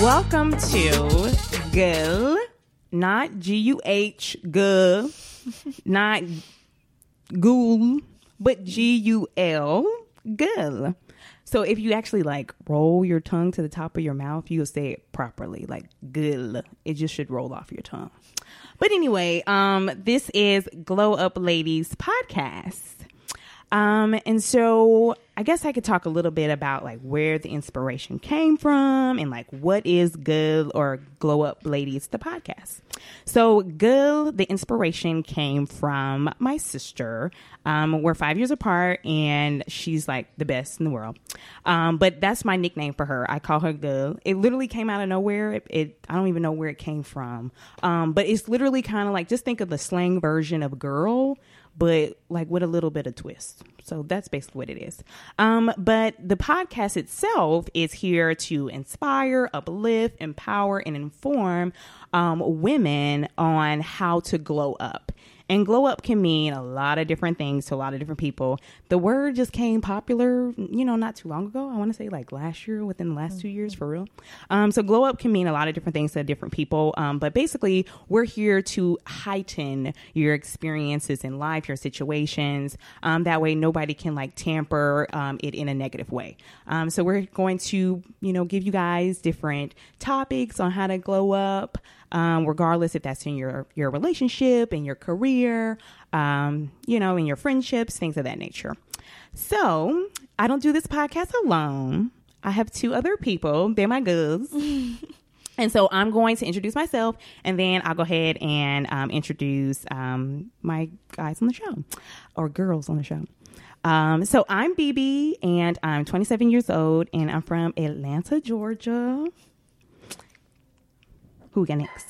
Welcome to Guh, not G-U-H, Guh, not Ghoul, but G-U-L, Guh. So if you actually like roll your tongue to the top of your mouth, you'll say it properly, like Guh. It just should roll off your tongue. But anyway, this is Glow Up Ladies podcast. And so I guess I could talk a little bit about like where the inspiration came from and like what is Guh or Glow Up Ladies, the podcast. So Guh, the inspiration came from my sister. We're 5 years apart and she's like the best in the world. But that's my nickname for her. I call her Guh. It literally came out of nowhere. I don't even know where it came from. But it's literally kind of like, just think of the slang version of girl, but like with a little bit of twist. So that's basically what it is. But the podcast itself is here to inspire, uplift, empower, and inform women on how to glow up. And glow up can mean a lot of different things to a lot of different people. The word just came popular, you know, not too long ago. I want to say like last year, within the last 2 years for real. So glow up can mean a lot of different things to different people. But basically, we're here to heighten your experiences in life, your situations. That way, nobody can like tamper it in a negative way. So we're going to, you know, give you guys different topics on how to glow up. Regardless if that's in your relationship, in your career, you know, in your friendships, things of that nature. So I don't do this podcast alone. I have two other people. They're my guhs. And so I'm going to introduce myself and then I'll go ahead and introduce my guys on the show or girls on the show. So I'm BB and I'm 27 years old and I'm from Atlanta, Georgia. Who got next?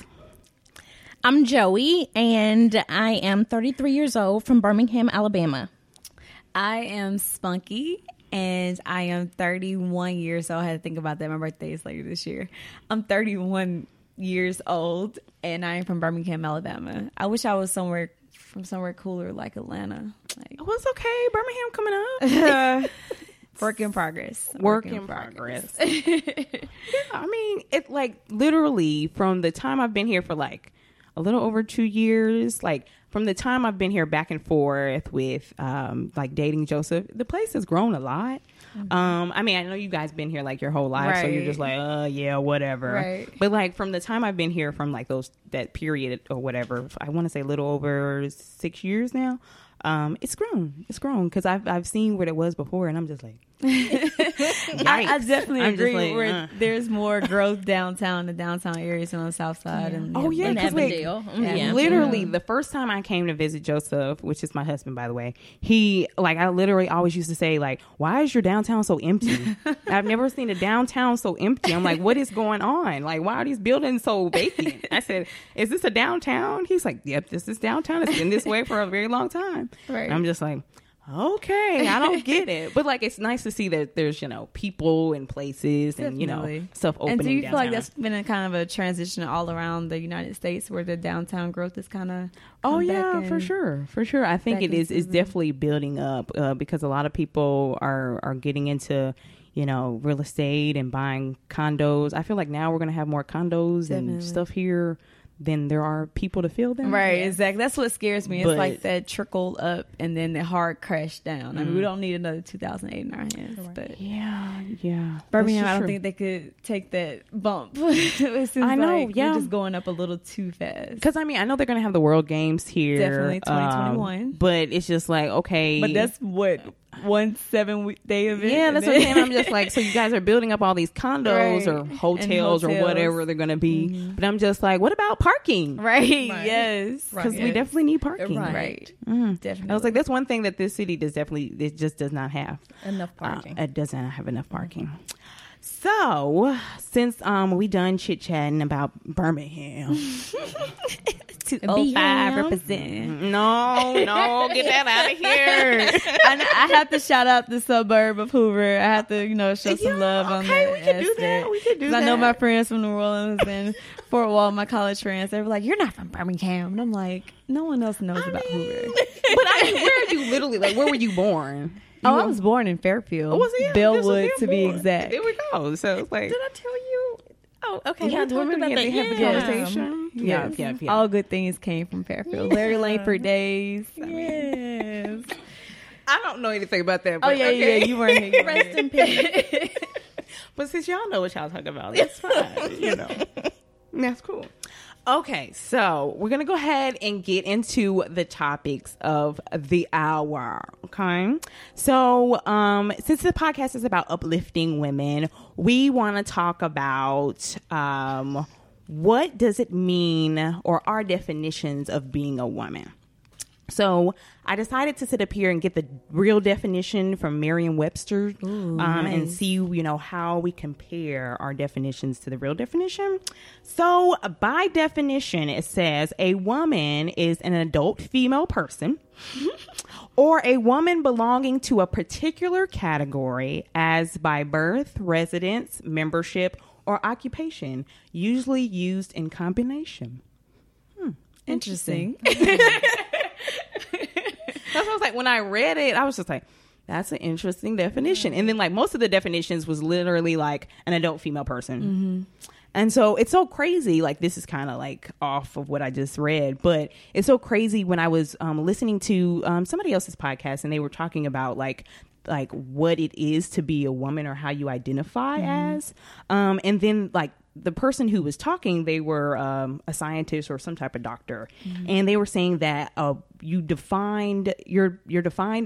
I'm Joey, and I am 33 years old from Birmingham, Alabama. I am Spunky, and I am 31 years old. I had to think about that. My birthday is later this year. I'm 31 years old, and I am from Birmingham, Alabama. I wish I was somewhere from somewhere cooler like Atlanta. Like, well, it's okay. Birmingham coming up. Work in progress. Work in progress. Yeah, I mean, it's like literally from the time I've been here for like a little over 2 years, like from the time I've been here back and forth with like dating Joseph, the place has grown a lot. Mm-hmm. I mean, I know you guys been here like your whole life, right. So you're just like, yeah, whatever. Right. But like from the time I've been here from like that period or whatever, I want to say a little over 6 years now. It's grown because I've seen what it was before, and I'm just like, I definitely agree. Like, there's more growth downtown, the downtown areas on the south side, yeah. And because literally the first time I came to visit Joseph, which is my husband, by the way, he like I literally always used to say like, why is your downtown so empty? I've never seen a downtown so empty. I'm like, what is going on? Like, why are these buildings so vacant? I said, is this a downtown? He's like, yep, this is downtown. It's been this way for a very long time. Right. And I'm just like, okay, I don't get it. But like, it's nice to see that there's, you know, people and places and, definitely. You know, stuff opening downtown. And do you feel like that's been a kind of a transition all around the United States where the downtown growth is kind of... Oh, yeah, for sure. I think it is. It's definitely building up because a lot of people are getting into, you know, real estate and buying condos. I feel like now we're going to have more condos and stuff here. Then there are people to fill them. Right, exactly. That's what scares me. But it's like that trickle up and then the hard crash down. I mean, we don't need another 2008 in our hands. Right. But yeah. Birmingham, I don't think they could take that bump. I know, like we're just going up a little too fast. Because, I mean, I know they're going to have the World Games here. Definitely, 2021. But it's just like, okay. But that's what... 1 7-day event. Yeah, that's what I'm saying. I'm just like, so you guys are building up all these condos right. Or hotels or whatever they're going to be. Mm-hmm. But I'm just like, what about parking? Right. Yes. Because we definitely need parking. Right. Mm. Definitely. I was like, that's one thing that this city does definitely, it just does not have. Enough parking. It doesn't have enough parking. Mm-hmm. So, since we done chit-chatting about Birmingham. 205 represent. No, get that out of here. I have to shout out the suburb of Hoover. I have to, show some love on that. Okay, we can do that. I know my friends from New Orleans and Fort Wall, my college friends, they were like, "You're not from Birmingham," and I'm like, "No one else knows Hoover." But where are you literally? Like, where were you born? I was born in Fairfield, Bellwood to be exact. There we go. So it's like, did I tell you? Oh, okay. Yeah, we're going to have a conversation. Yeah. All good things came from Fairfield. Yeah. Larry Langford days. Yes. I don't know anything about that. But okay. You weren't here. Rest in peace. But since y'all know what y'all talking about, that's fine. That's cool. Okay, so we're going to go ahead and get into the topics of the hour, okay? So since the podcast is about uplifting women, we want to talk about what does it mean, or our definitions of being a woman. So I decided to sit up here and get the real definition from Merriam-Webster and see, how we compare our definitions to the real definition. So by definition, it says a woman is an adult female person or a woman belonging to a particular category as by birth, residence, membership, or occupation, usually used in combination. Interesting. That's what I was like when I read it. I was just like, that's an interesting definition. And then most of the definitions was literally an adult female person. Mm-hmm. And so it's so crazy. This is kind of off of what I just read, but it's so crazy when I was listening to somebody else's podcast, and they were talking about like what it is to be a woman or how you identify as. And then the person who was talking, they were a scientist or some type of doctor, and they were saying that you're defined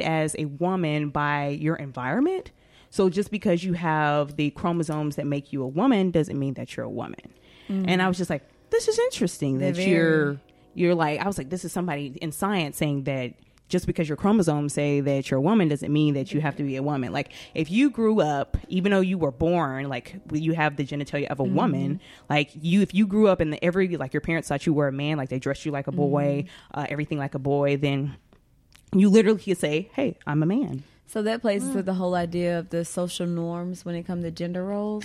as a woman by your environment. So just because you have the chromosomes that make you a woman doesn't mean that you're a woman. And I was just like, this is interesting that you're like, I was like, this is somebody in science saying that just because your chromosomes say that you're a woman doesn't mean that you have to be a woman. Like, if you grew up, even though you were born, you have the genitalia of a woman, if you grew up and your parents thought you were a man, they dressed you like a boy, everything like a boy, then you literally could say, hey, I'm a man. So that plays into the whole idea of the social norms when it comes to gender roles,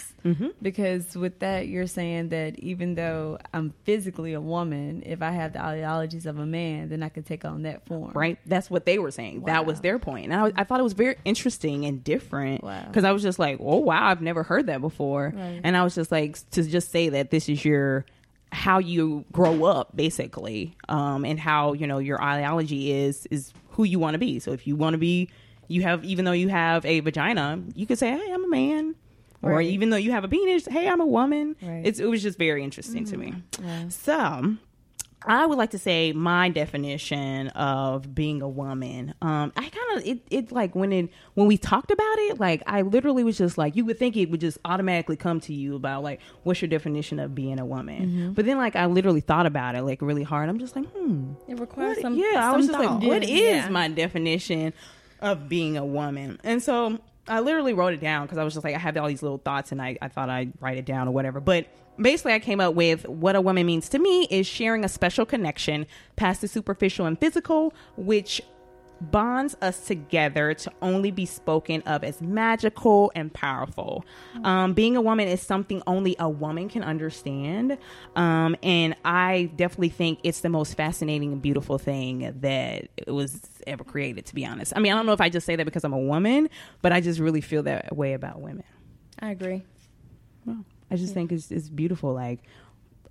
because with that, you're saying that even though I'm physically a woman, if I have the ideologies of a man, then I can take on that form. Right. That's what they were saying. Wow. That was their point. And I thought it was very interesting and different, because I was just like, oh, wow, I've never heard that before. Right. And I was just like, to just say that this is how you grow up, basically, and how, your ideology is who you want to be. So if you want to be, even though you have a vagina, you could say, hey, I'm a man. Right. Or even though you have a penis, hey, I'm a woman. Right. It was just very interesting to me. Yeah. So I would like to say my definition of being a woman. I kind of, when we talked about it, I literally was just you would think it would just automatically come to you about what's your definition of being a woman? But then I literally thought about it really hard. I'm just like, It requires some thought. Yeah, I was just like, what is my definition of being a woman? And so I literally wrote it down, because I was just like, I had all these little thoughts, and I thought I'd write it down or whatever. But basically, I came up with what a woman means to me is sharing a special connection past the superficial and physical, which bonds us together to only be spoken of as magical and powerful. Being a woman is something only a woman can understand. And I definitely think it's the most fascinating and beautiful thing that was ever created, to be honest. I mean, I don't know if I just say that because I'm a woman, but I just really feel that way about women. I agree. Well, I just think it's beautiful.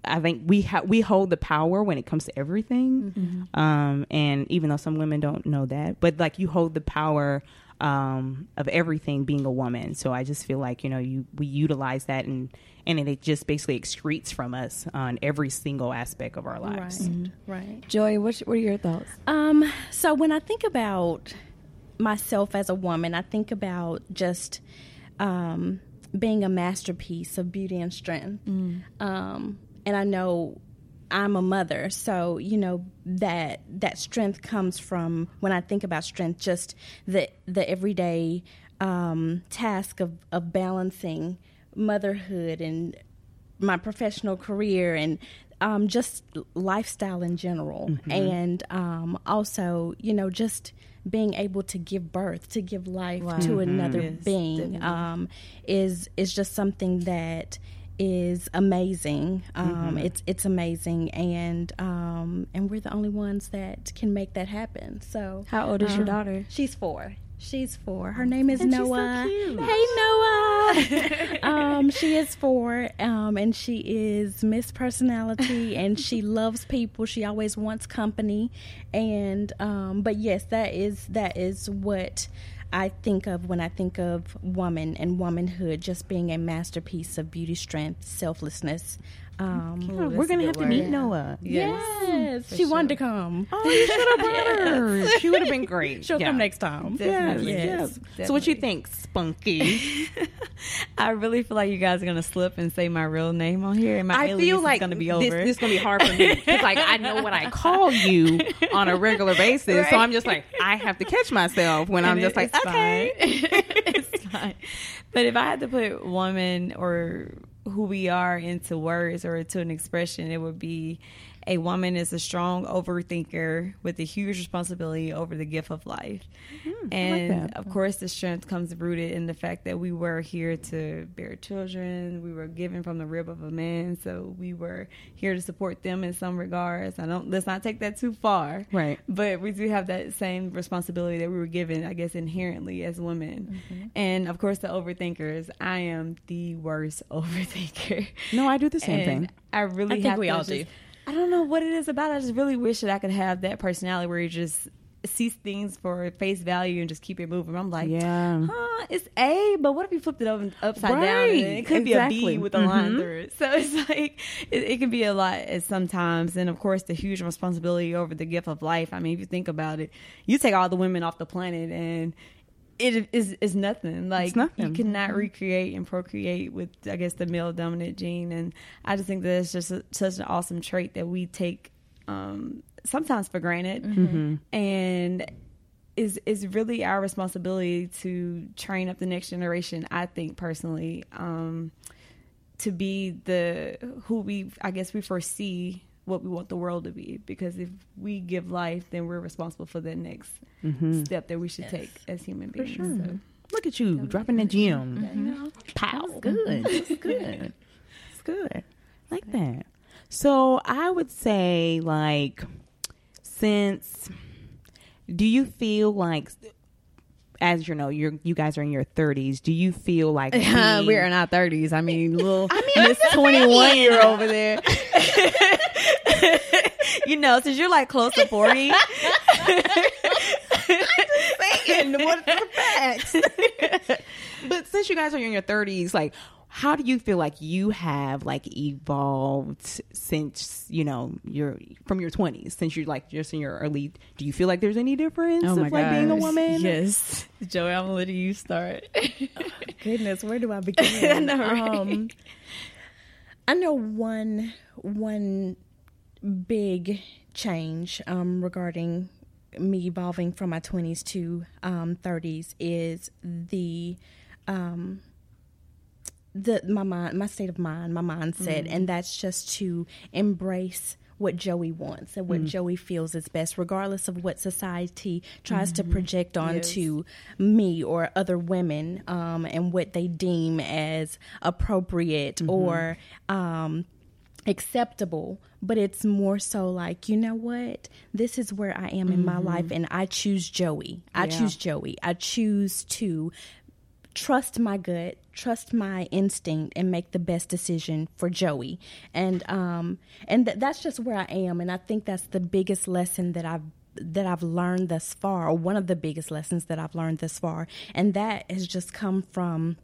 I think we hold the power when it comes to everything. And even though some women don't know that, but you hold the power of everything being a woman. So I just feel we utilize that and it just basically excretes from us on every single aspect of our lives. Right. Joy, what are your thoughts? So when I think about myself as a woman, I think about just being a masterpiece of beauty and strength. And I know I'm a mother, so, that strength comes from, when I think about strength, just the everyday task of balancing motherhood and my professional career and just lifestyle in general. Mm-hmm. And also, you know, just being able to give birth, to give life wow. to mm-hmm. another yes, being is just something that is amazing. Mm-hmm. It's amazing, and we're the only ones that can make that happen. So, how old is your daughter? She's 4. She's 4. Her name is Noah. She's so cute. Hey, Noah. She is 4, and she is Miss Personality, and she loves people. She always wants company, and but yes, that is what I think of when I think of woman and womanhood, just being a masterpiece of beauty, strength, selflessness. Oh, we're going to have to meet Noah. Yes. She wanted to come. Oh, you should have brought her. She would have been great. She'll come next time. Definitely. Yes. Definitely. So what you think, Spunky? I really feel like you guys are going to slip and say my real name on here. And I feel like going to be over. This is going to be hard for me. It's like I know what I call you on a regular basis. Right? So I'm just like, I have to catch myself when I'm just like, okay. It's fine. But if I had to put woman or who we are into words or to an expression, it would be a woman is a strong overthinker with a huge responsibility over the gift of life. Mm-hmm. And I like that. Of course, the strength comes rooted in the fact that we were here to bear children. We were given from the rib of a man. So we were here to support them in some regards. Let's not take that too far. Right. But we do have that same responsibility that we were given, I guess, inherently as women. Mm-hmm. And of course, the overthinkers. I am the worst overthinker. No, I do the same thing. I think we all do. I don't know what it is about. I just really wish that I could have that personality where you just sees things for face value and just keep it moving. I'm like, it's A, but what if you flipped it upside down? And it could be a B with a line through it. So it's like, it can be a lot sometimes. And of course, the huge responsibility over the gift of life. I mean, if you think about it, you take all the women off the planet and it's nothing. Like, it's nothing. You cannot recreate and procreate with, I guess, the male dominant gene. And I just think that it's just such an awesome trait that we take sometimes for granted. Mm-hmm. And it's really our responsibility to train up the next generation, I think, personally, to be who we foresee what we want the world to be, because if we give life, then we're responsible for the next step that we should take as human beings. For sure. So, look at you dropping the gym. Mm-hmm. Pow. That's good. That's good. It's good. Like that. So I would say, like, do you feel like, as you know, you guys are in your 30s. Do you feel like we're in our 30s? I mean, little Miss 21-year over there. You know, since you're like close to 40. I'm just saying, what the facts? But since you guys are in your 30s, like, how do you feel like you have, like, evolved since, you know, from your 20s, since you're, like, just in your early? Do you feel like there's any difference like, being a woman? Yes. Joey, I'm going to let you start. Oh, goodness, where do I begin? I know, right? I know one big change regarding me evolving from my 20s to 30s is my state of mind, my mindset, and that's just to embrace what Joey wants and what Joey feels is best, regardless of what society tries to project onto me or other women, and what they deem as appropriate or acceptable. But it's more so like, you know what, this is where I am in my life, and I choose Joey. I choose to trust my gut, trust my instinct, and make the best decision for Joey. And that's just where I am. And I think that's the biggest lesson that I've learned thus far, or one of the biggest lessons that I've learned thus far. And that has just come from,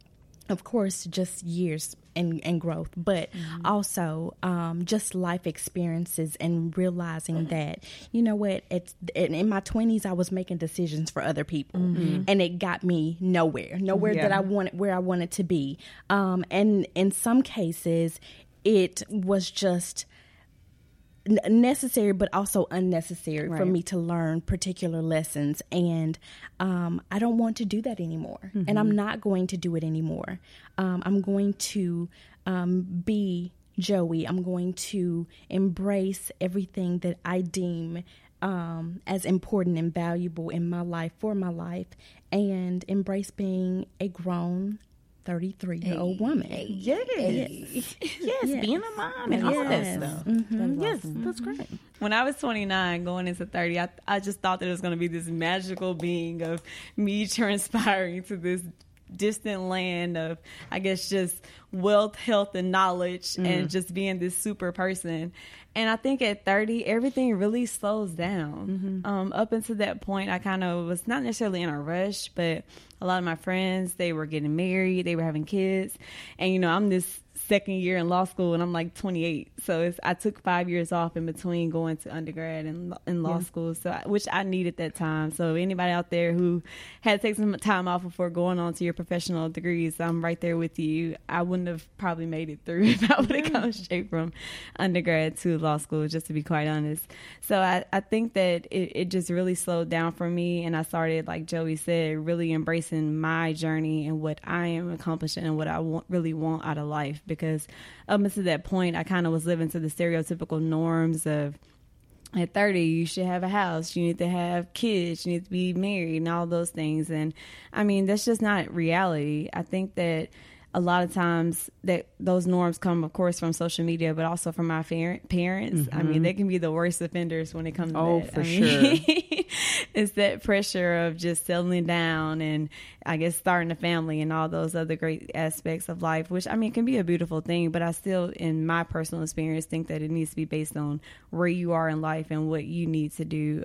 of course, just years and growth, but also just life experiences and realizing that, you know what, in my 20s, I was making decisions for other people, and it got me nowhere that I wanted, where I wanted to be. And in some cases, it was just necessary but also unnecessary for me to learn particular lessons, and I don't want to do that anymore, and I'm not going to do it anymore. I'm going to be Joey. I'm going to embrace everything that I deem as important and valuable in my life, for my life, and embrace being a grown 33-year-old woman. Yes, being a mom and all that stuff. That's great. When I was 29, going into 30, I just thought that it was going to be this magical being of me transpiring to this distant land of, I guess, just wealth, health, and knowledge, and just being this super person. And I think at 30, everything really slows down. Up until that point, I kind of was not necessarily in a rush, but a lot of my friends, they were getting married, they were having kids. And, you know, I'm this second year in law school and I'm like 28. So I took 5 years off in between going to undergrad and in law school, so which I needed that time. So anybody out there who had to take some time off before going on to your professional degrees, I'm right there with you. I wouldn't have probably made it through if I would have come straight from undergrad to law school, just to be quite honest. So I think that it just really slowed down for me. And I started, like Joey said, really embracing my journey and what I am accomplishing and what I really want out of life. Because up until that point, I kind of was living to the stereotypical norms of, at 30, you should have a house, you need to have kids, you need to be married, and all those things. And I mean, that's just not reality. I think that a lot of times that those norms come, of course, from social media, but also from my parents. I mean, they can be the worst offenders when it comes to that. Sure. It's that pressure of just settling down and, I guess, starting a family and all those other great aspects of life, which, I mean, can be a beautiful thing. But I still, in my personal experience, think that it needs to be based on where you are in life and what you need to do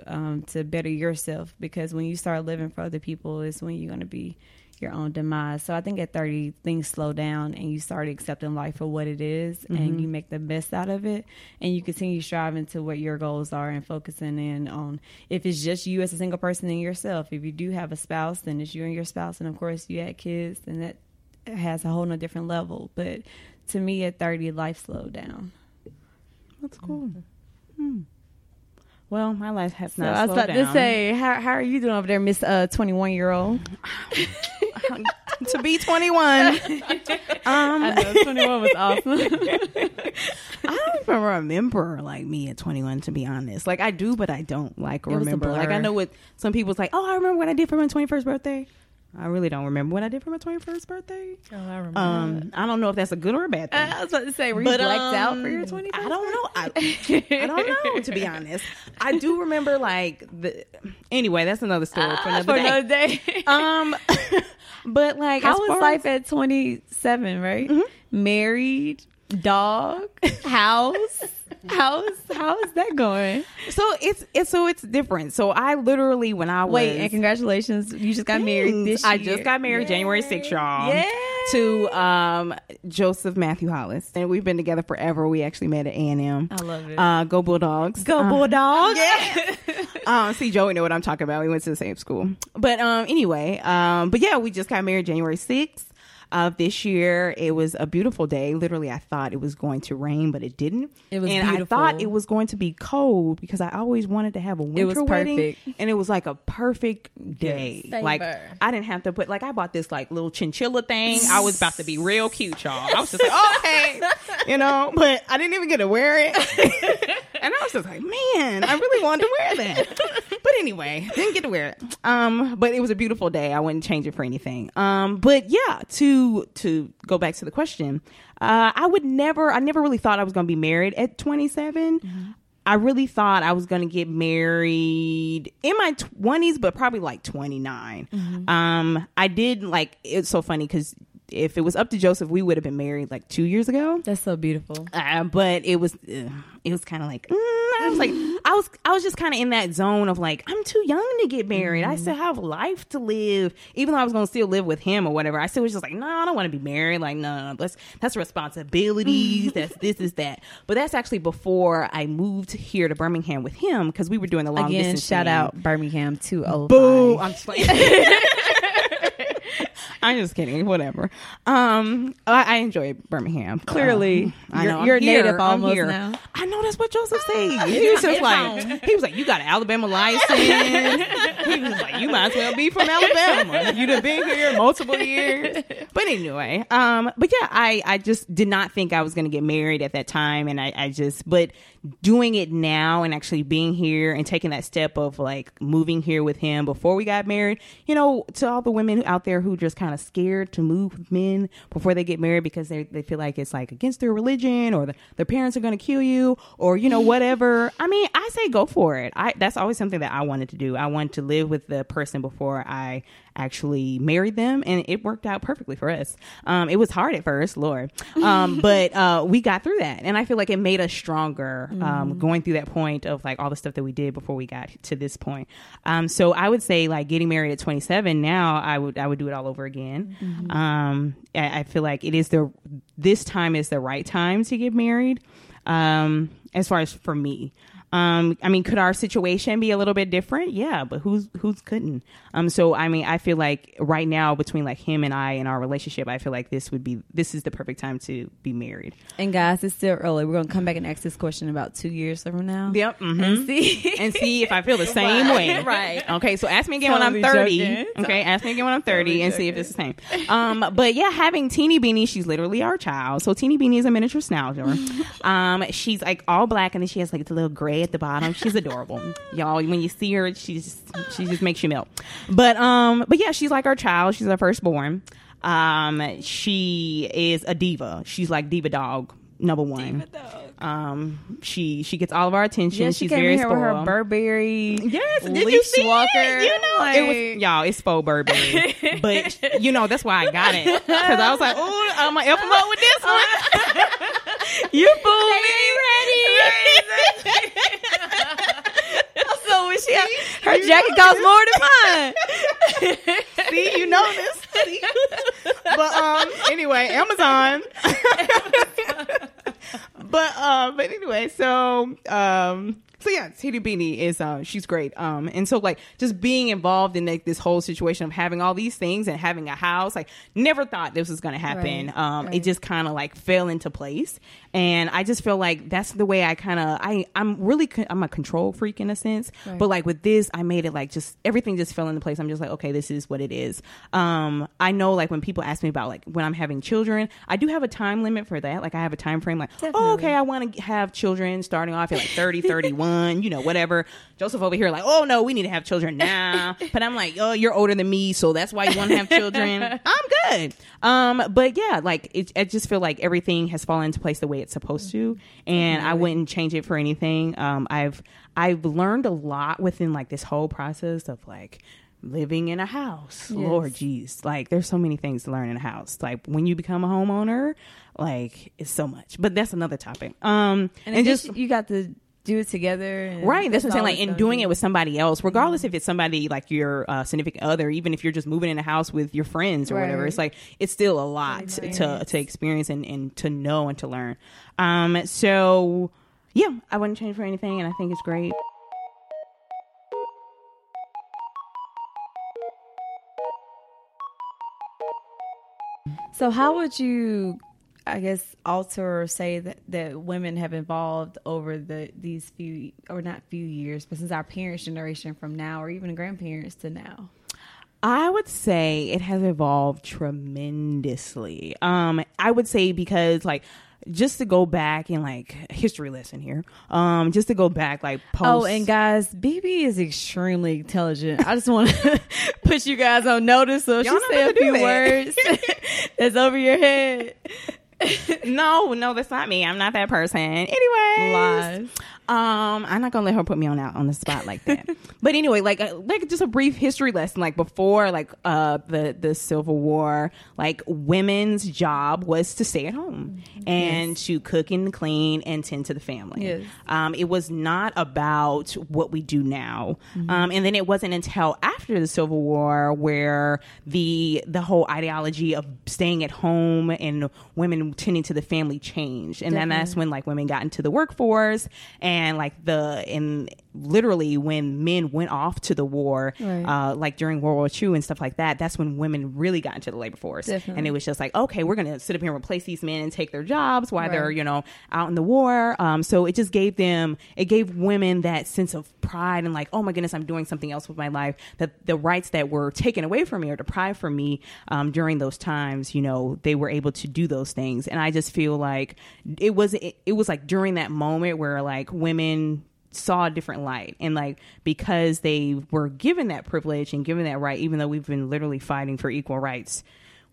to better yourself. Because when you start living for other people is when you're going to be your own demise. So I think at 30, things slow down and you start accepting life for what it is, and you make the best out of it, and you continue striving to what your goals are and focusing in on, if it's just you as a single person and yourself. If you do have a spouse, then it's you and your spouse, and of course you had kids, then that has a whole no different level. But to me, at 30, life slowed down. That's cool. Well, my life has not slowed down. I was about to say, how are you doing over there, Miss 21-year-old? To be 21. I know, 21 was awesome. I don't even remember, like, me at 21, to be honest. Like, I do, but I don't, like, remember. Like, I know what some people's like, oh, I remember what I did for my 21st birthday. I really don't remember what I did for my 21st birthday. Oh, I remember. I don't know if that's a good or a bad thing. I was about to say, were you blacked out for your 21st? I don't know. I don't know, to be honest. I do remember, like, anyway, that's another story for another day. But, like, how was life at 27, right? Married, dog, house. How is that going? So it's different. So I literally, when I was and congratulations, you just got married this year. I just got married January 6th, y'all. Yeah. To Joseph Matthew Hollis, and we've been together forever. We actually met at A&M. I love it. Go Bulldogs! Go Bulldogs! Yeah. See, Joey know what I'm talking about. We went to the same school, but anyway, but yeah, we just got married January 6th. Of this year. It was a beautiful day. Literally, I thought it was going to rain, but it didn't. It was beautiful. I thought it was going to be cold because I always wanted to have a winter wedding. And it was like a perfect day. Yes, like, I didn't have to put, like, I bought this, like, little chinchilla thing. I was about to be real cute, y'all. I was just like, okay, you know, but I didn't even get to wear it. And I was just like, man, I really wanted to wear that. But anyway, didn't get to wear it. But it was a beautiful day. I wouldn't change it for anything. But yeah, to go back to the question, I never really thought I was going to be married at 27. I really thought I was going to get married in my 20s, but probably like 29. I did, like, it's so funny because if it was up to Joseph, we would have been married like 2 years ago. That's so beautiful. But it was kind of like, I was just kind of in that zone of like, I'm too young to get married. I still have life to live, even though I was going to still live with him or whatever. I still was just like, no, I don't want to be married. Like, no, that's responsibilities. That's this is that. But that's actually before I moved here to Birmingham with him, because we were doing the long distance. Shout out Birmingham 205. Boo! I'm just like I'm just kidding. Whatever. I enjoy Birmingham. Clearly, you're native almost now. I know that's what Joseph said. He was just like, he was like, you got an Alabama license. He was like, you might as well be from Alabama. You done been here multiple years. But anyway, but yeah, I just did not think I was going to get married at that time, and I just, but doing it now and actually being here and taking that step of like moving here with him before we got married, you know, to all the women out there who just kind of scared to move with men before they get married because they feel like it's like against their religion or their parents are going to kill you or, you know, whatever. I mean, I say go for it. That's always something that I wanted to do. I wanted to live with the person before I actually married them, and it worked out perfectly for us. It was hard at first, Lord, but we got through that, and I feel like it made us stronger going through that point of like all the stuff that we did before we got to this point. So I would say like getting married at 27 now, I would do it all over again. Mm-hmm. I feel like it is this time is the right time to get married, as far as for me. I mean, could our situation be a little bit different? Yeah, but who's couldn't? So I mean, I feel like right now between like him and I and our relationship, I feel like this is the perfect time to be married. And guys, it's still early. We're gonna come back and ask this question about 2 years from now. Yep. Mm-hmm. And see if I feel the same way. Right. Okay. So ask me again when I'm 30. Joking. Okay. Ask me again when I'm 30 and see if it's the same. But yeah, having Teeny Beanie, she's literally our child. So Teeny Beanie is a miniature schnauzer. She's like all black, and then she has like the little gray at the bottom. She's adorable. Y'all, when you see her, she just makes you melt. But yeah, she's like our child. She's our firstborn. She is a diva. She's like diva dog number one. She gets all of our attention. Yeah, she's came very here spoiled. With her Burberry. Yes, did you see Walker? It? You know, like, it was, y'all, it's faux Burberry, but you know that's why I got it, because I was like, oh, I'm gonna upload with this one. You fooled me. So she her jacket costs more than mine. See, you know this. See? But anyway, Amazon. But anyway, so yeah, Teeny Beanie is she's great. And so like just being involved in like this whole situation of having all these things and having a house, like never thought this was gonna happen. Right, right. It just kind of like fell into place, and I just feel like that's the way I kind of I'm a control freak in a sense, right. But like with this, I made it like just everything just fell into place. I'm just like, okay, this is what it is. I know like when people ask me about like when I'm having children, I do have a time limit for that. Like I have a time frame. Like definitely. Oh, okay, I want to have children starting off at like 30, 31. You know, whatever. Joseph over here like, oh no, we need to have children now. But I'm like, oh, you're older than me, so that's why you want to have children. I'm good. But yeah, like I just feel like everything has fallen into place the way it's supposed to, and I wouldn't change it for anything. I've learned a lot within like this whole process of like living in a house. Yes. Lord geez, like there's so many things to learn in a house. Like when you become a homeowner, like it's so much. But that's another topic. And just you got the do it together, and right? That's what I'm saying. Like, and doing it with somebody else, regardless if it's somebody like your significant other, even if you're just moving in a house with your friends or right. whatever, it's like it's still a lot to experience and to know and to learn. So yeah, I wouldn't change for anything, and I think it's great. So, how would you? I guess alter or say that women have evolved over these few or not few years, but since our parents' generation from now, or even grandparents to now. I would say it has evolved tremendously. I would say because like just to go back and like history lesson here. Just to go back like post. Oh, and guys, BB is extremely intelligent. I just want to put you guys on notice. So y'all she said a few words that's over your head. No, that's not me. I'm not that person. Anyways, lies. I'm not gonna let her put me on the spot like that. But anyway, like just a brief history lesson. Like before, like the Civil War, like women's job was to stay at home and yes. to cook and clean and tend to the family. Yes. It was not about what we do now. Mm-hmm. And then it wasn't until after the Civil War where the whole ideology of staying at home and women tending to the family changed, and then that's when like women got into the workforce and like the in literally when men went off to the war, right. Like during World War II and stuff like that, that's when women really got into the labor force. Definitely. And it was just like, okay, we're going to sit up here and replace these men and take their jobs while right. they're, you know, out in the war. So it just gave them, it gave women that sense of pride and like, oh my goodness, I'm doing something else with my life. That the rights that were taken away from me or deprived from me during those times, you know, they were able to do those things. And I just feel like it was like during that moment where like women saw a different light, and like because they were given that privilege and given that right, even though we've been literally fighting for equal rights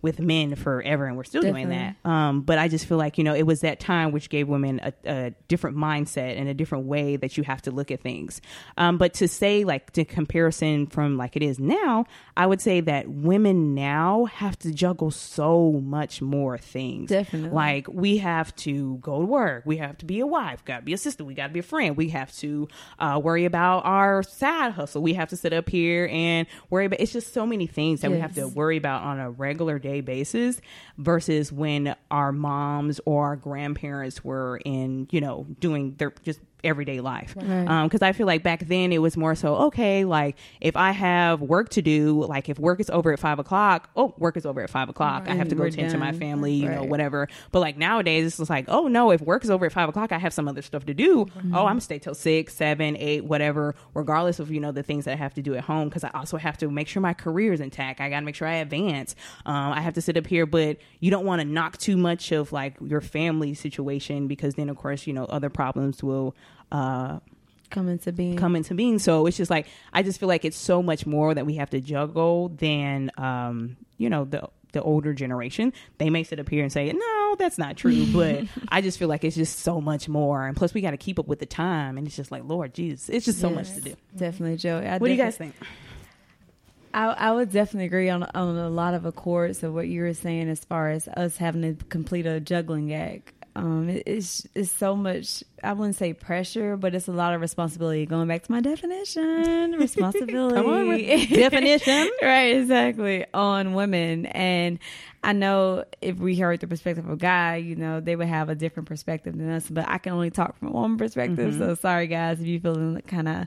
with men forever and we're still Definitely. Doing that, but I just feel like, you know, it was that time which gave women a different mindset and a different way that you have to look at things, but to say like the comparison from like it is now, I would say that women now have to juggle so much more things. Definitely. Like we have to go to work, we have to be a wife, gotta be a sister, we gotta be a friend, we have to worry about our side hustle, we have to sit up here and worry about, it's just so many things that yes. we have to worry about on a regular day basis versus when our moms or our grandparents were in, you know, doing their just everyday life. Right. Because I feel like back then it was more so, okay, like if I have work to do, like if work is over at 5 o'clock, oh, work is over at 5 o'clock. Right. I have to go tend to my family, you right. know, whatever. But like nowadays it's just like, oh no, if work is over at 5 o'clock, I have some other stuff to do. Mm-hmm. Oh, I'm gonna stay till 6, 7, 8, whatever, regardless of, you know, the things that I have to do at home. Cause I also have to make sure my career is intact. I gotta make sure I advance. I have to sit up here, but you don't want to knock too much of like your family situation because then of course, you know, other problems will come into being. So it's just like I just feel like it's so much more that we have to juggle than you know, the older generation. They may sit up here and say, no, that's not true, but I just feel like it's just so much more, and plus we got to keep up with the time, and it's just like, Lord Jesus, it's just so yes, much to do. Definitely, Joey. What do you guys think? I would definitely agree on a lot of accords of what you were saying as far as us having to complete a juggling act. It's so much, I wouldn't say pressure, but it's a lot of responsibility. Going back to my definition, responsibility. Come on with definition. Right, exactly. On women. And I know if we heard the perspective of a guy, you know, they would have a different perspective than us, but I can only talk from one perspective. Mm-hmm. So sorry guys, if you feeling kind of,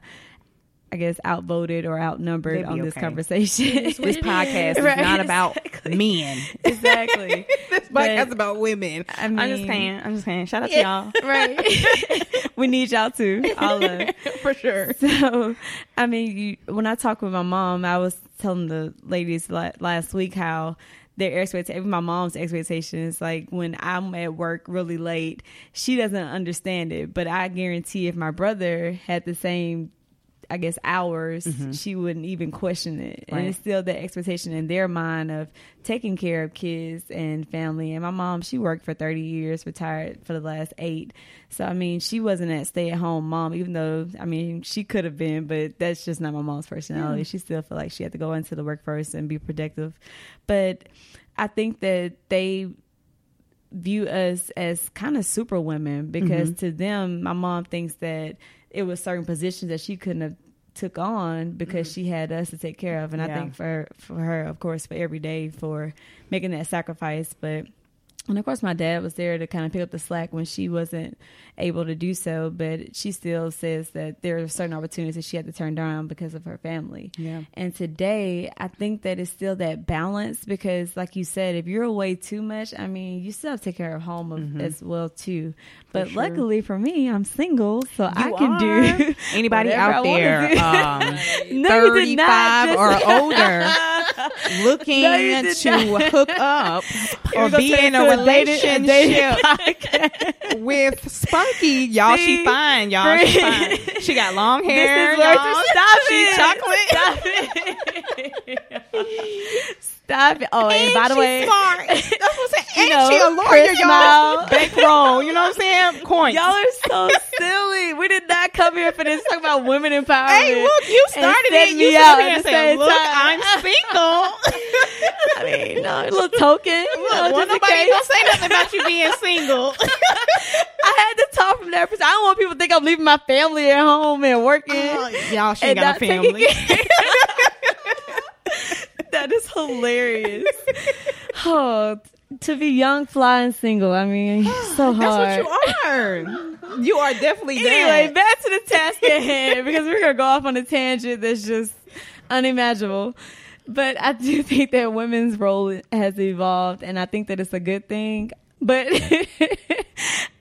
I guess, outvoted or outnumbered on this conversation. This podcast right, is not about exactly. men. Exactly. This podcast is about women. I mean, I'm just saying. Shout out yeah, to y'all. Right. We need y'all too. All of for sure. So, I mean, when I talk with my mom, I was telling the ladies last week how their expectation, my mom's expectations, like when I'm at work really late, she doesn't understand it. But I guarantee if my brother had the same, I guess, hours, mm-hmm. she wouldn't even question it. Right. And it's still the expectation in their mind of taking care of kids and family. And my mom, she worked for 30 years, retired for the last 8. So, I mean, she wasn't a stay-at-home mom, even though, I mean, she could have been, but that's just not my mom's personality. Mm. She still felt like she had to go into the workforce and be productive. But I think that they view us as kind of super women because mm-hmm. to them, my mom thinks that it was certain positions that she couldn't have took on because she had us to take care of. And yeah. I think for her, of course, for every day, for making that sacrifice. But, and of course, my dad was there to kind of pick up the slack when she wasn't able to do so. But she still says that there are certain opportunities that she had to turn down because of her family. Yeah. And today, I think that it's still that balance because, like you said, if you're away too much, I mean, you still have to take care of home mm-hmm. as well, too. But for sure. Luckily for me, I'm single, so I can do anybody out there 35 or older looking to hook up or be in a relationship with Spunky. Y'all, she fine. Y'all, she fine. She got long hair. This is y'all. Stop it. Chocolate. Stop it. Stop it. Oh, and by the way, smart. That's what I'm saying. And she a lawyer, y'all. Bankroll. You know what I'm saying? Coins. Y'all are so silly. We did not come here for this. Talk about women empowerment. Hey, look, you started it. You started here and said, look, I'm single. I mean, no, a little token. Look, nobody gonna say nothing about you being single. I had to talk from that person. I don't want people to think I'm leaving my family at home and working. Y'all, she ain't got a family. That is hilarious. Oh, to be young, fly, and single. I mean, so hard. That's what you are. You are definitely dead. Anyway, back to the task at hand, because we're going to go off on a tangent that's just unimaginable. But I do think that women's role has evolved, and I think that it's a good thing. But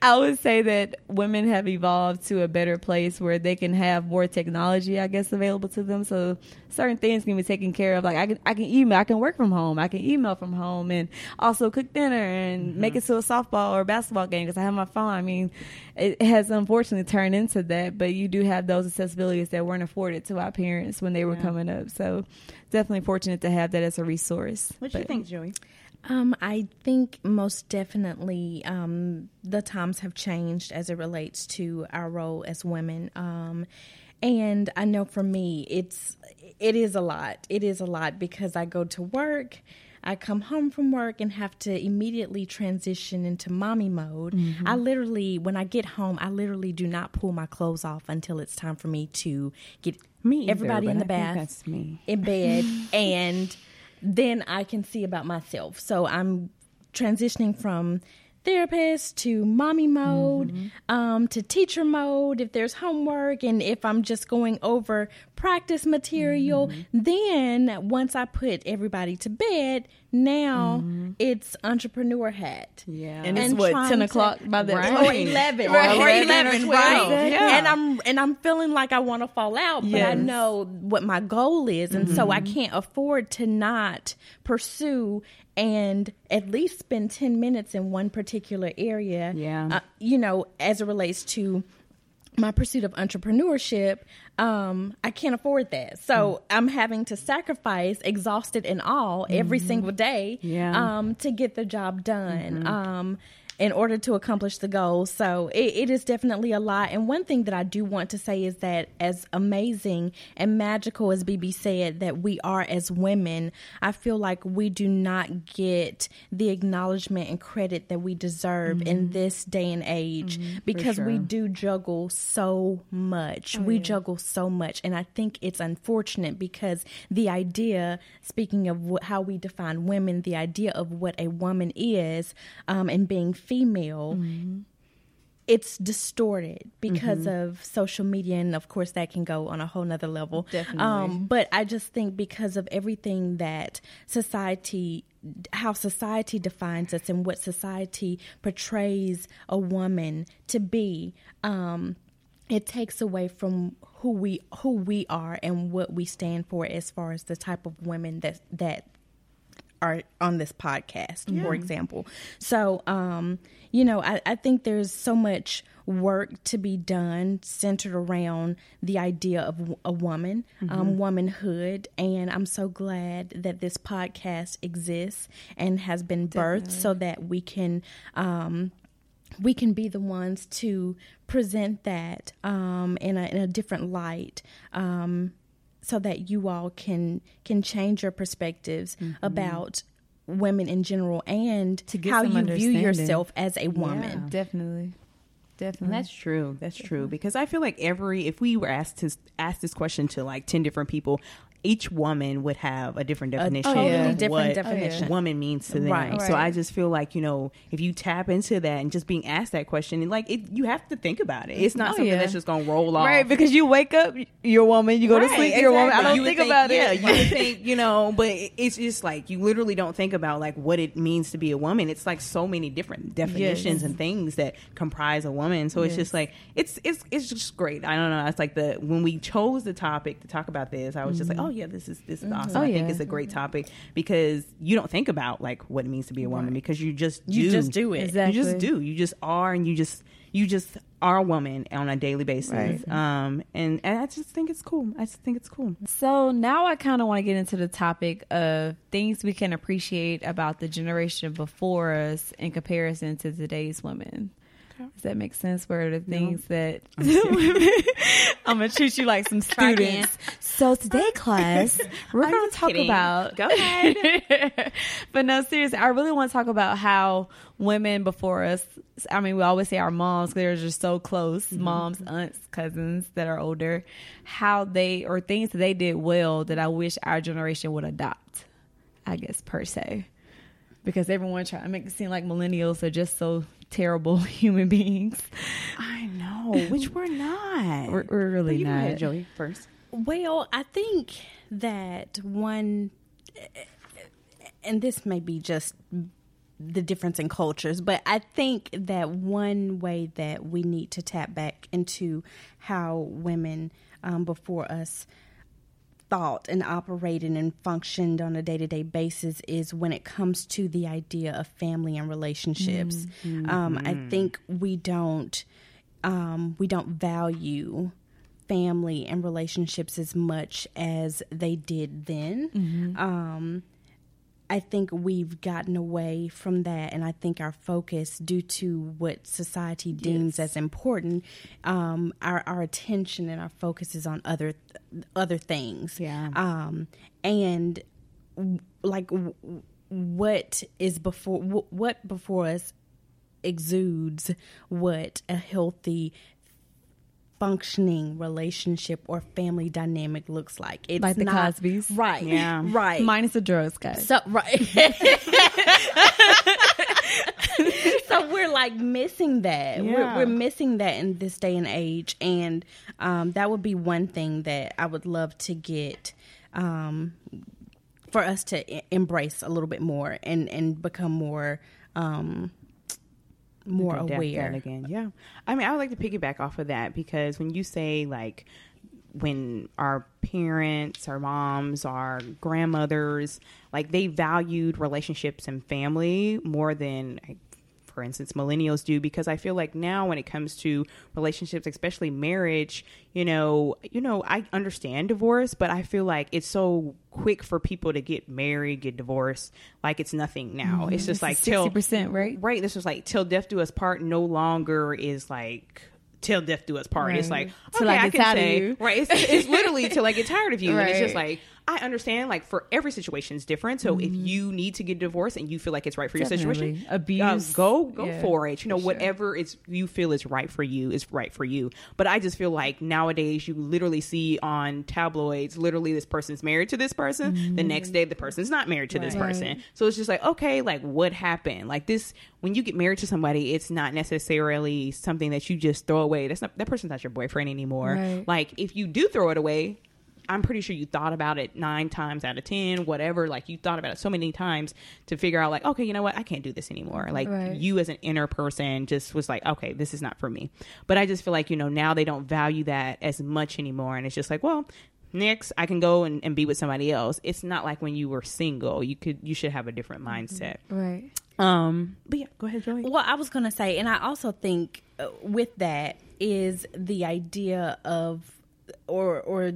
I would say that women have evolved to a better place where they can have more technology, I guess, available to them. So certain things can be taken care of. Like I can email, I can work from home. I can email from home and also cook dinner and make it to a softball or basketball game because I have my phone. I mean, it has unfortunately turned into that, but you do have those accessibilities that weren't afforded to our parents when they were coming up. So definitely fortunate to have that as a resource. What do you think, Joey? I think most definitely the times have changed as it relates to our role as women. And I know for me, it is a lot. It is a lot because I go to work, I come home from work and have to immediately transition into mommy mode. Mm-hmm. I literally, when I get home, I literally do not pull my clothes off until it's time for me to get everybody in the bath, in bed, and then I can see about myself. So I'm transitioning from therapist to mommy mode, to teacher mode if there's homework, and if I'm just going over practice material. Then once I put everybody to bed, now it's entrepreneur hat. Yeah. And it's what, 10 o'clock by the time? Or 11. Or 11 or 12. Right? Yeah. And I'm feeling like I want to fall out, but I know what my goal is. And so I can't afford to not pursue and at least spend 10 minutes in one particular area, as it relates to my pursuit of entrepreneurship. I can't afford that. So I'm having to sacrifice, exhausted and all, every single day to get the job done in order to accomplish the goal. So it is definitely a lot. And one thing that I do want to say is that as amazing and magical as BB said that we are as women, I feel like we do not get the acknowledgement and credit that we deserve in this day and age because we do juggle so much. Juggle so much. And I think it's unfortunate because the idea, speaking of how we define women, the idea of what a woman is and being female, it's distorted because of social media. And of course that can go on a whole nother level. Definitely. But I just think because of everything that how society defines us and what society portrays a woman to be, it takes away from who we are and what we stand for as far as the type of women that are on this podcast, for example. So, I think there's so much work to be done centered around the idea of a woman, womanhood. And I'm so glad that this podcast exists and has been birthed so that we can be the ones to present that in a different light, so that you all can change your perspectives about women in general and to get how you view yourself as a woman. Yeah, definitely. Definitely. That's true. That's true. Because I feel like if we were asked to ask this question to like 10 different people, each woman would have a different definition of what woman means to them. Right. So I just feel like, if you tap into that and just being asked that question, and you have to think about it. It's not something that's just going to roll off. Right, because you wake up, you're a woman, you go to sleep, you're a woman. I don't think about it. Yeah, you think, but it's just like you literally don't think about like what it means to be a woman. It's like so many different definitions and things that comprise a woman. So it's just like, it's just great. I don't know. It's like when we chose the topic to talk about this, I was just like, this is awesome. I think it's a great topic because you don't think about like what it means to be a woman because you just do it. Exactly. You just do. You just are, and you just are a woman on a daily basis. Right. And I just think it's cool. So now I kind of want to get into the topic of things we can appreciate about the generation before us in comparison to today's women. Does that make sense? Where the things that I'm going to treat you like some students. So today, class, we're going to talk about. Go ahead. But no, seriously, I really want to talk about how women before us, I mean, we always say our moms, they're just so close, moms, aunts, cousins that are older, how they, or things that they did well that I wish our generation would adopt, I guess, per se. Because everyone trying to make it seem like millennials are just so terrible human beings. I know. which we're not. We're really not. You go ahead, Joey, first. Well, I think that one, and this may be just the difference in cultures, but I think that one way that we need to tap back into how women before us thought and operated and functioned on a day-to-day basis is when it comes to the idea of family and relationships. Mm-hmm. I think we don't value family and relationships as much as they did then. Mm-hmm. I think we've gotten away from that, and I think our focus, due to what society deems as important, our attention and our focus is on other things. Yeah. And like what before us exudes what a healthy, functioning relationship or family dynamic looks like. It's like the Cosbys, right? Yeah, right. Minus the drugs, guys. So right. So we're like missing that. Yeah. We're missing that in this day and age, and that would be one thing that I would love to get for us to embrace a little bit more and become more aware again. Yeah. I mean, I would like to piggyback off of that, because when you say, like, when our parents, our moms, our grandmothers, like, they valued relationships and family more than, for instance, millennials do, because I feel like now when it comes to relationships, especially marriage, you know, I understand divorce, but I feel like it's so quick for people to get married, get divorced, like it's nothing now. Mm-hmm. It's just like 60%, right? Right. This was like till death do us part. No longer is like till death do us part. Right. It's like, okay, like I can say, right. It's literally till I get tired of you. Right. And it's just like, I understand, like, for every situation is different. So if you need to get divorced and you feel like it's right for your situation, abuse, go for it. You know, whatever it's you feel is right for you is right for you. But I just feel like nowadays you literally see on tabloids, literally this person's married to this person. Mm-hmm. The next day, the person's not married to this person. So it's just like, okay, like, what happened? Like this, when you get married to somebody, it's not necessarily something that you just throw away. That person's not your boyfriend anymore. Right. Like, if you do throw it away, I'm pretty sure you thought about it 9 times out of 10, whatever. Like, you thought about it so many times to figure out, like, okay, you know what? I can't do this anymore. Like, you as an inner person just was like, okay, this is not for me. But I just feel like, now they don't value that as much anymore. And it's just like, well, next I can go and be with somebody else. It's not like when you were single. You should have a different mindset. Right. But yeah, go ahead, Joey. Well, I was going to say, and I also think with that is the idea of, or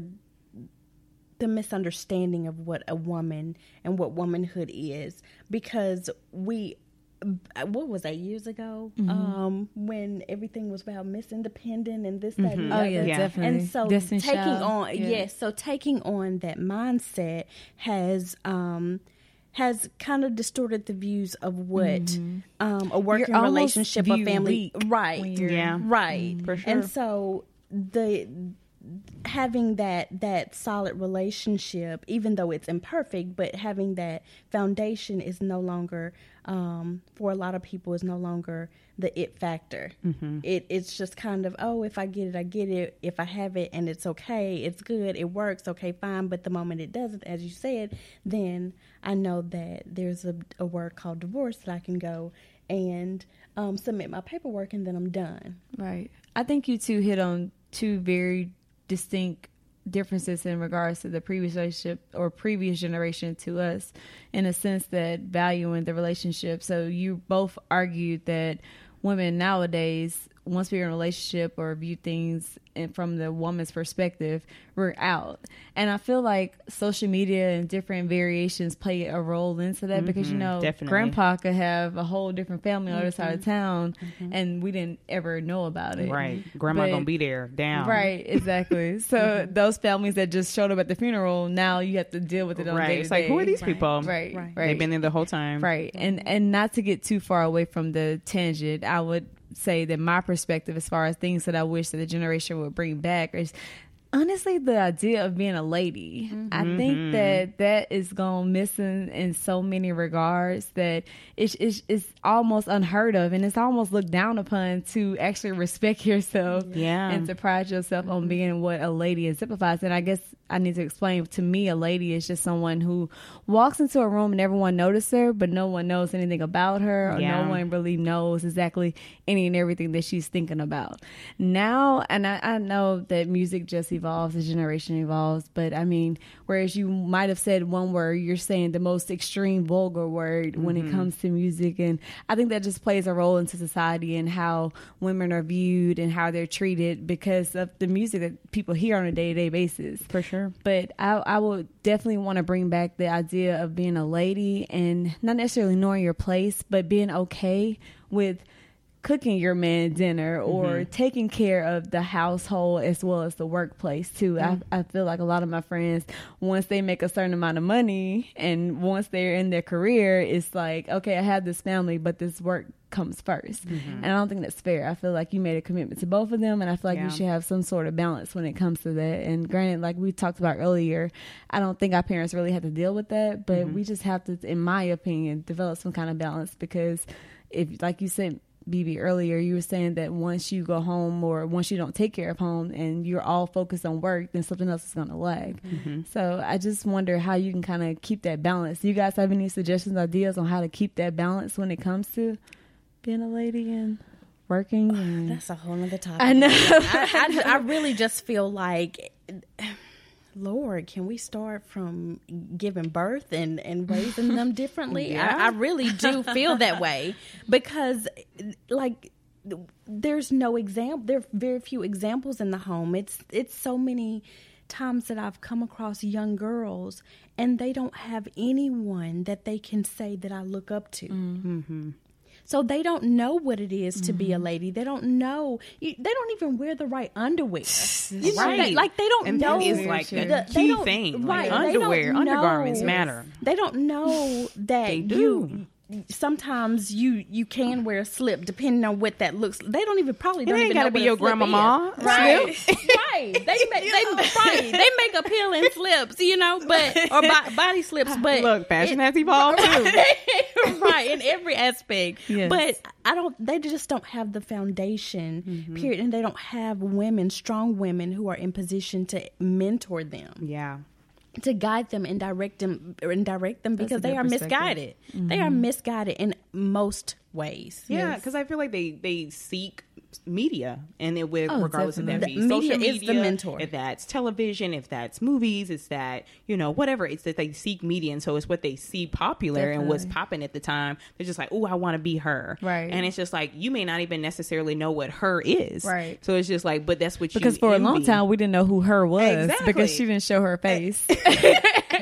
the misunderstanding of what a woman and what womanhood is, because what was that, years ago, when everything was about Miss Independent and this, that, and the other. Definitely. And so taking on that mindset has kind of distorted the views of what a working relationship, a family, right? Yeah, right. For sure. And so having that solid relationship, even though it's imperfect, but having that foundation is no longer, for a lot of people, is no longer the it factor. Mm-hmm. It's just kind of, oh, if I get it, I get it. If I have it and it's okay, it's good, it works, okay, fine. But the moment it doesn't, as you said, then I know that there's a word called divorce that I can go and submit my paperwork, and then I'm done. Right. I think you two hit on two very distinct differences in regards to the previous relationship or previous generation to us, in a sense that valuing the relationship. So you both argued that women nowadays, once we're in a relationship or view things from the woman's perspective, we're out. And I feel like social media and different variations play a role into that, because, definitely. Grandpa could have a whole different family on the other side of town, and we didn't ever know about it. Right. Grandma going to be there, down. Right, exactly. So those families that just showed up at the funeral, now you have to deal with it on day to day. It's like, who are these people? Right. They've been there the whole time. Right. And not to get too far away from the tangent, I would say that my perspective as far as things that I wish that the generation would bring back is honestly, the idea of being a lady, mm-hmm. I think that is gone missing in so many regards that it's almost unheard of, and it's almost looked down upon to actually respect yourself and to pride yourself on being what a lady exemplifies. And I guess I need to explain, to me, a lady is just someone who walks into a room and everyone notices her, but no one knows anything about her, or no one really knows exactly any and everything that she's thinking about. Now, and I know that music just evolves, the generation evolves, but I mean, whereas you might have said one word, you're saying the most extreme vulgar word when it comes to music. And I think that just plays a role into society and how women are viewed and how they're treated because of the music that people hear on a day-to-day basis. For sure. But I would definitely want to bring back the idea of being a lady and not necessarily knowing your place, but being okay with cooking your man dinner or taking care of the household as well as the workplace too. I feel like a lot of my friends, once they make a certain amount of money and once they're in their career, it's like, okay, I have this family, but this work comes first. And I don't think that's fair. I feel like you made a commitment to both of them, and I feel like you should have some sort of balance when it comes to that. And granted, like we talked about earlier, I don't think our parents really had to deal with that, but we just have to, in my opinion, develop some kind of balance, because if, like you said, BB, earlier, you were saying that once you go home or once you don't take care of home and you're all focused on work, then something else is going to lag. So I just wonder how you can kind of keep that balance. Do you guys have any suggestions, ideas on how to keep that balance when it comes to being a lady and working? And that's a whole other topic. I know. I really just feel like, Lord, can we start from giving birth and raising them differently? I really do feel that way, because like there's no example. There are very few examples in the home. It's so many times that I've come across young girls and they don't have anyone that they can say that I look up to. So they don't know what it is to be a lady. They don't know. They don't even wear the right underwear. You know, they don't and know. It's like the key thing. Right. Like underwear, undergarments matter. They don't know that they do. Sometimes you can wear a slip depending on what that looks. They don't even probably don't even know what a slip is. It ain't gotta be your grandmama, right? Right. They make appealing slips, you know, but or body slips. But look, fashion has evolved too, right? In every aspect. Yes. But I don't. They just don't have the foundation. Period. And they don't have women, strong women, who are in position to mentor them. Yeah. To guide them and direct them because they are misguided. They are misguided in most ways. Yeah, because I feel like they seek media, and it with regardless definitely. Of that, media, social media is the mentor. If that's television, if that's movies, it's that, you know, whatever. It's that they seek media, and so it's what they see popular and what's popping at the time. They're just like, oh, I want to be her, right? And it's just like, you may not even necessarily know what her is, right? So it's just like, but that's what because you for envy. A long time we didn't know who her was because she didn't show her face.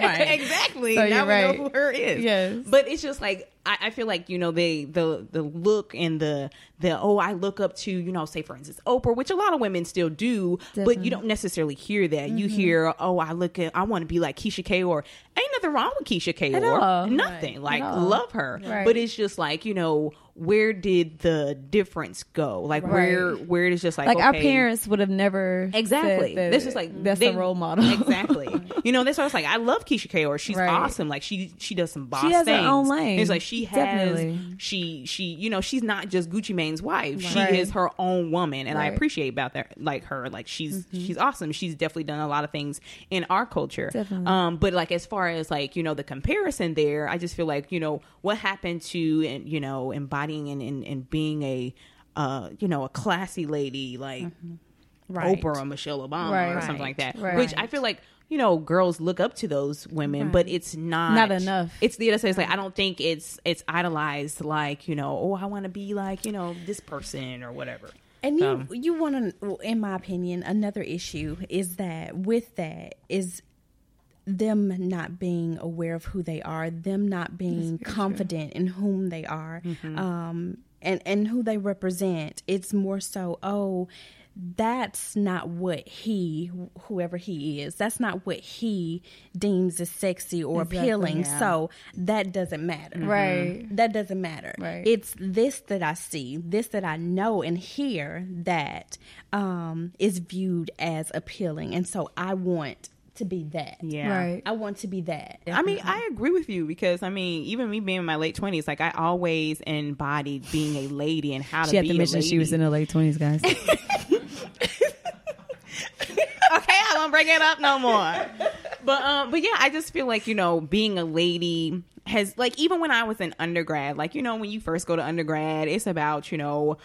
Right. Exactly. So now we know who her is. Yes. But it's just like I feel like, you know, the look and the I look up to, you know, say for instance Oprah, which a lot of women still do, but you don't necessarily hear that. You hear, I want to be like Keyshia Ka'oir. Ain't nothing wrong with Keyshia Ka'oir. Nothing. Right. Like love her. Right. But it's just like, you know, where did the difference go? Like where it is just like our parents would have never said that this is like that's the role model. Exactly. You know, that's why I was like, I love Keyshia Ka'oir. She's awesome. Like she does some boss things. She has her own lane. And it's like she has she you know, she's not just Gucci Mane's wife. She is her own woman, and I appreciate about that. Like her, like she's awesome. She's definitely done a lot of things in our culture. Definitely. But like as far as like, you know, the comparison there, I just feel like, you know, what happened to and you know and and being a you know, a classy lady like Oprah or Michelle Obama or something like that, which I feel like, you know, girls look up to those women, but it's not enough. It's the other side. It's like, I don't think it's idolized like, you know, oh, I want to be like, you know, this person or whatever. And you want to, in my opinion, another issue is that with that is them not being aware of who they are, them not being confident in whom they are, and who they represent. It's more so, that's not what whoever he is, that's not what he deems as sexy or appealing. Exactly, yeah. So that doesn't matter. Mm-hmm. Right. That doesn't matter. Right. It's this that I see, this that I know and hear that is viewed as appealing. And so I want to be that. Yeah. Right. I want to be that. Definitely. I mean, I agree with you because, I mean, even me being in my late 20s, like I always embodied being a lady and how to be a lady. She had to mention she was in her late 20s, guys. Okay, I don't bring it up no more. But yeah, I just feel like, you know, being a lady has, like, even when I was in undergrad, like, you know, when you first go to undergrad, it's about, you know,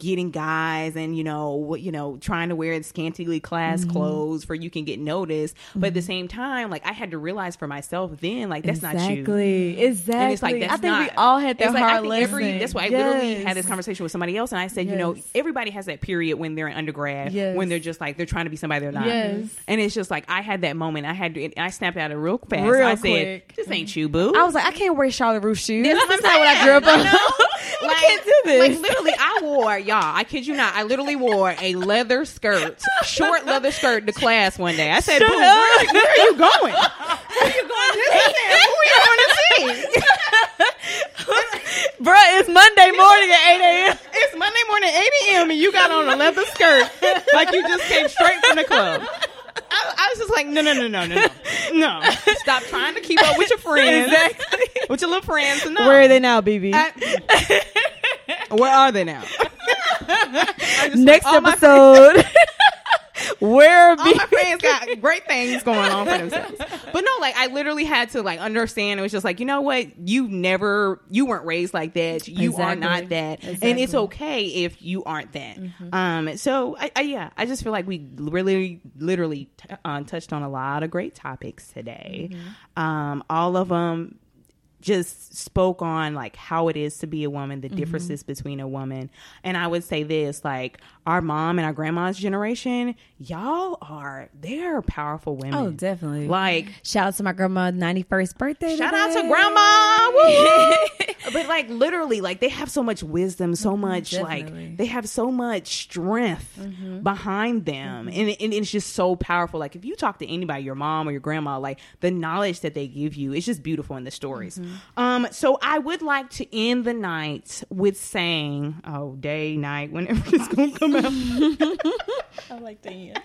getting guys and, you know, trying to wear scantily clad mm-hmm. clothes for you can get noticed. Mm-hmm. But at the same time, like, I had to realize for myself then, like, that's not you. Exactly. And it's like, that's I think we all had that hard lesson. That's why I literally had this conversation with somebody else. And I said, you know, everybody has that period when they're in undergrad, when they're just like, they're trying to be somebody they're not. Yes. And it's just like, I had that moment. I snapped out of real fast. Real I said, quick. This ain't you, boo. I was like, I can't wear Charlotte Russe shoes. That's not what I grew up on. Like, I can't do this. Like, literally, I wore, y'all, I kid you not, I literally wore a leather skirt, short leather skirt to class one day. I said, boo, where are you going? Where are you going to see? Who are you going to see? Bruh, it's Monday morning at 8 a.m. It's Monday morning at 8 a.m. and you got on a leather skirt like you just came straight from the club. I was just like, no. Stop trying to keep up with your friends. Exactly. With your little friends. No. Where are they now, BB? Where are they now? Next episode. Where all my friends got great things going on for themselves. But no, like, I literally had to, like, understand. It was just like, you know what? You weren't raised like that. You are not that. Exactly. And it's okay if you aren't that. Mm-hmm. I just feel like we really, literally touched on a lot of great topics today. Mm-hmm. All of them just spoke on, like, how it is to be a woman, the differences mm-hmm. between a woman. And I would say this, like, our mom and our grandma's generation, they're powerful women. Oh, definitely. Like, shout out to my grandma's 91st birthday shout today. Out to grandma. Woo! But, like, literally, like, they have so much wisdom, so much definitely. Like, they have so much strength mm-hmm. behind them. Mm-hmm. And it's just so powerful. Like, if you talk to anybody, your mom or your grandma, like, the knowledge that they give you, it's just beautiful in the stories. Mm-hmm. So I would like to end the night with saying, oh, day, night, whenever it's going to come out. I like to end.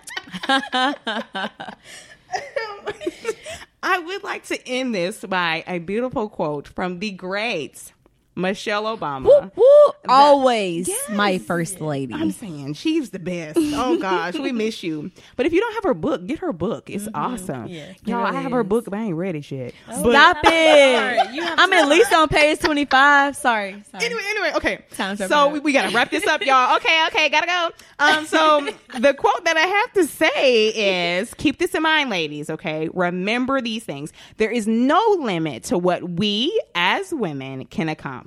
I would like to end this by a beautiful quote from the great Michelle Obama. Whoop, whoop. Always my first lady. I'm saying she's the best. Oh gosh, we miss you. But if you don't have her book, get her book. It's mm-hmm. awesome. Yeah, y'all, I have her book, but I ain't read it yet. Oh, stop it. I'm at least on page 25. Sorry. Anyway, okay. So we gotta wrap this up, y'all. Okay, gotta go. So the quote that I have to say is, keep this in mind, ladies, okay? Remember these things. There is no limit to what we as women can accomplish.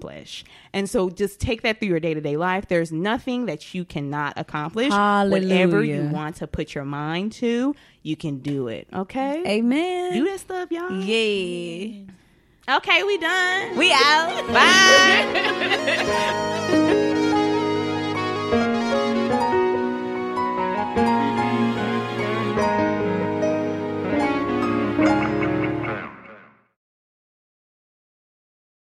And so just take that through your day-to-day life. There's nothing that you cannot accomplish. Hallelujah. Whatever you want to put your mind to, you can do it. Okay? Amen. Do that stuff, y'all. Yeah. Okay, we done. We out. Bye.